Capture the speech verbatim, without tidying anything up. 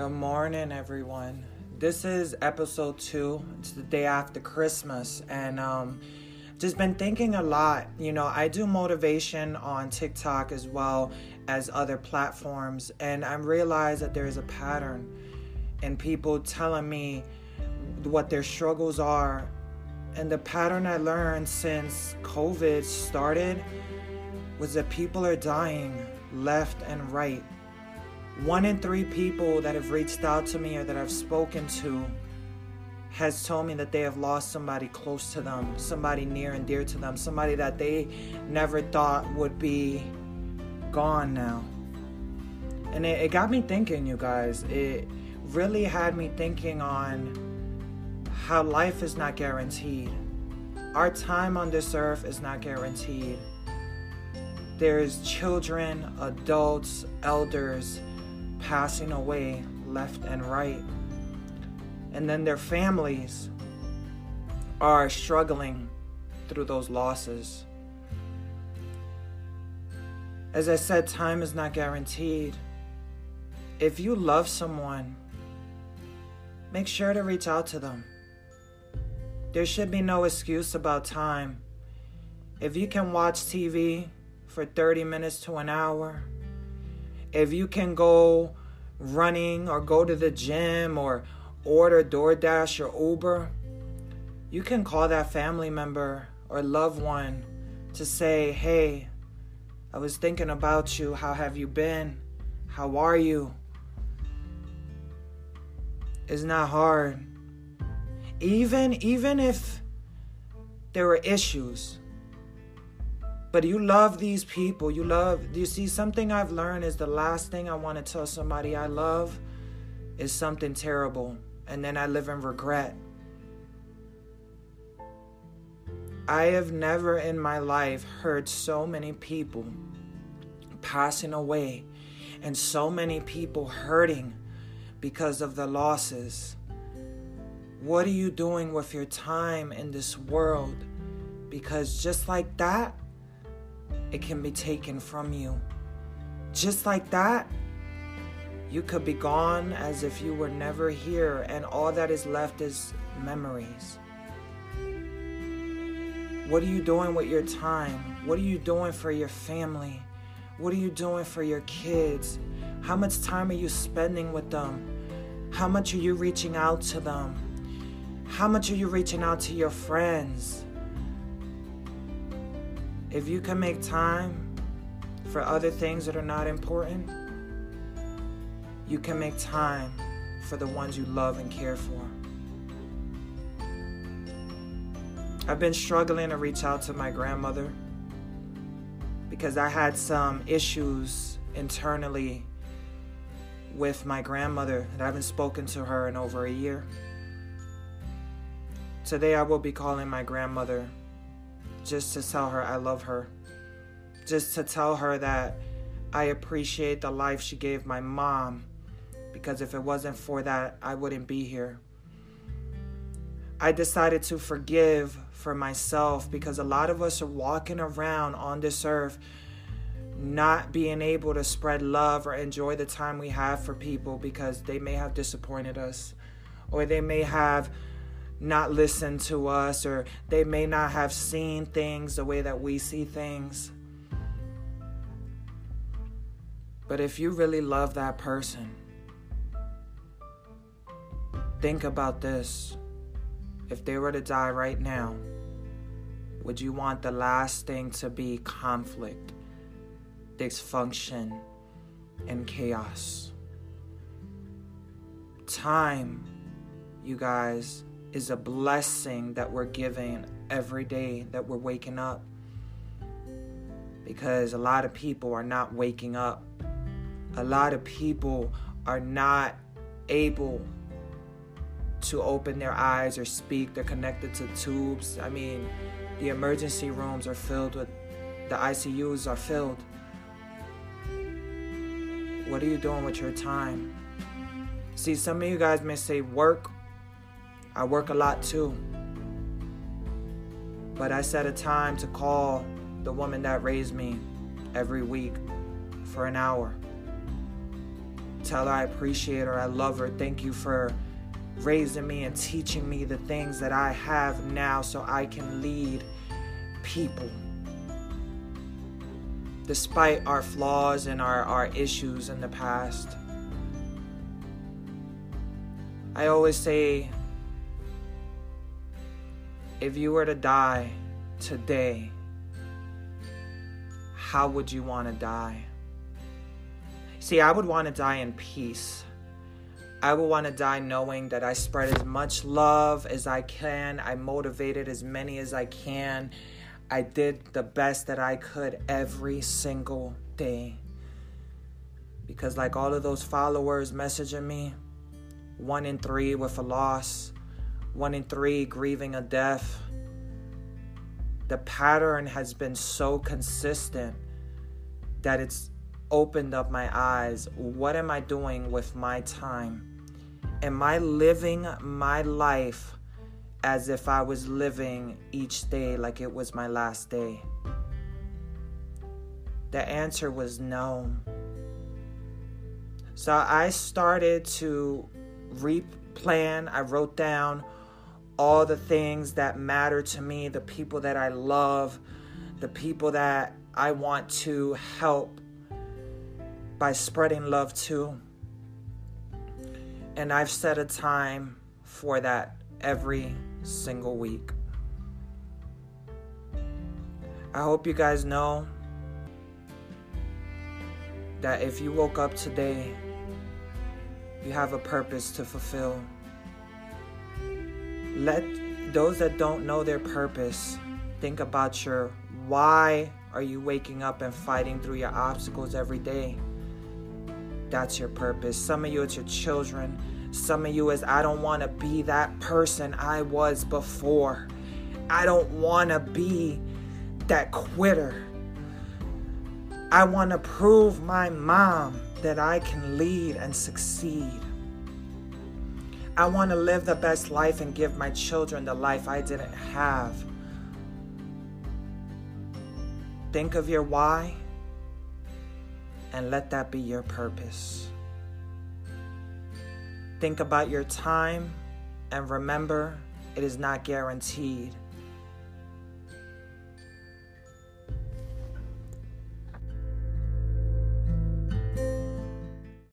Good morning, everyone. This is episode two. It's the day after Christmas, and um, just been thinking a lot. You know, I do motivation on TikTok as well as other platforms, and I realized that there is a pattern in people telling me what their struggles are. And the pattern I learned since COVID started was that people are dying left and right. One in three people that have reached out to me or that I've spoken to has told me that they have lost somebody close to them, somebody near and dear to them, somebody that they never thought would be gone now. And it, it got me thinking, you guys. It really had me thinking on how life is not guaranteed. Our time on this earth is not guaranteed. There's children, adults, elders passing away left and right. And then their families are struggling through those losses. As I said, time is not guaranteed. If you love someone, make sure to reach out to them. There should be no excuse about time. If you can watch T V for thirty minutes to an hour, if you can go running or go to the gym or order DoorDash or Uber, you can call that family member or loved one to say, hey, I was thinking about you. How have you been? How are you? It's not hard. Even, even if there were issues, but you love these people, you love, you see, something I've learned is the last thing I want to tell somebody I love is something terrible, and then I live in regret. I have never in my life heard so many people passing away and so many people hurting because of the losses. What are you doing with your time in this world? Because just like that, it can be taken from you. Just like that, you could be gone as if you were never here, and all that is left is memories. What are you doing with your time? What are you doing for your family? What are you doing for your kids? How much time are you spending with them? How much are you reaching out to them? How much are you reaching out to your friends? If you can make time for other things that are not important, you can make time for the ones you love and care for. I've been struggling to reach out to my grandmother because I had some issues internally with my grandmother, and I haven't spoken to her in over a year. Today I will be calling my grandmother just to tell her I love her, just to tell her that I appreciate the life she gave my mom, because if it wasn't for that, I wouldn't be here. I decided to forgive for myself, because a lot of us are walking around on this earth not being able to spread love or enjoy the time we have for people because they may have disappointed us, or they may have not listened to us, or they may not have seen things the way that we see things. But if you really love that person, think about this. If they were to die right now, would you want the last thing to be conflict, dysfunction, and chaos? Time, you guys, is a blessing that we're given every day that we're waking up, because a lot of people are not waking up. A lot of people are not able to open their eyes or speak. They're connected to tubes. I mean, the emergency rooms are filled with, the I C Us are filled. What are you doing with your time? See, some of you guys may say work. I work a lot too. But I set a time to call the woman that raised me every week for an hour. Tell her I appreciate her. I love her. Thank you for raising me and teaching me the things that I have now so I can lead people. Despite our flaws and our, our issues in the past. I always say, if you were to die today, how would you want to die? See, I would want to die in peace. I would want to die knowing that I spread as much love as I can. I motivated as many as I can. I did the best that I could every single day. Because like all of those followers messaging me, one in three with a loss, one in three grieving a death. The pattern has been so consistent that it's opened up my eyes. What am I doing with my time? Am I living my life as if I was living each day like it was my last day? The answer was no. So I started to replan. I wrote down all the things that matter to me, the people that I love, the people that I want to help by spreading love to. And I've set a time for that every single week. I hope you guys know that if you woke up today, you have a purpose to fulfill. Let those that don't know their purpose think about your why. Are you waking up and fighting through your obstacles every day? That's your purpose. Some of you, it's your children. Some of you is, I don't want to be that person I was before. I don't want to be that quitter. I want to prove my mom that I can lead and succeed. I want to live the best life and give my children the life I didn't have. Think of your why and let that be your purpose. Think about your time and remember, it is not guaranteed.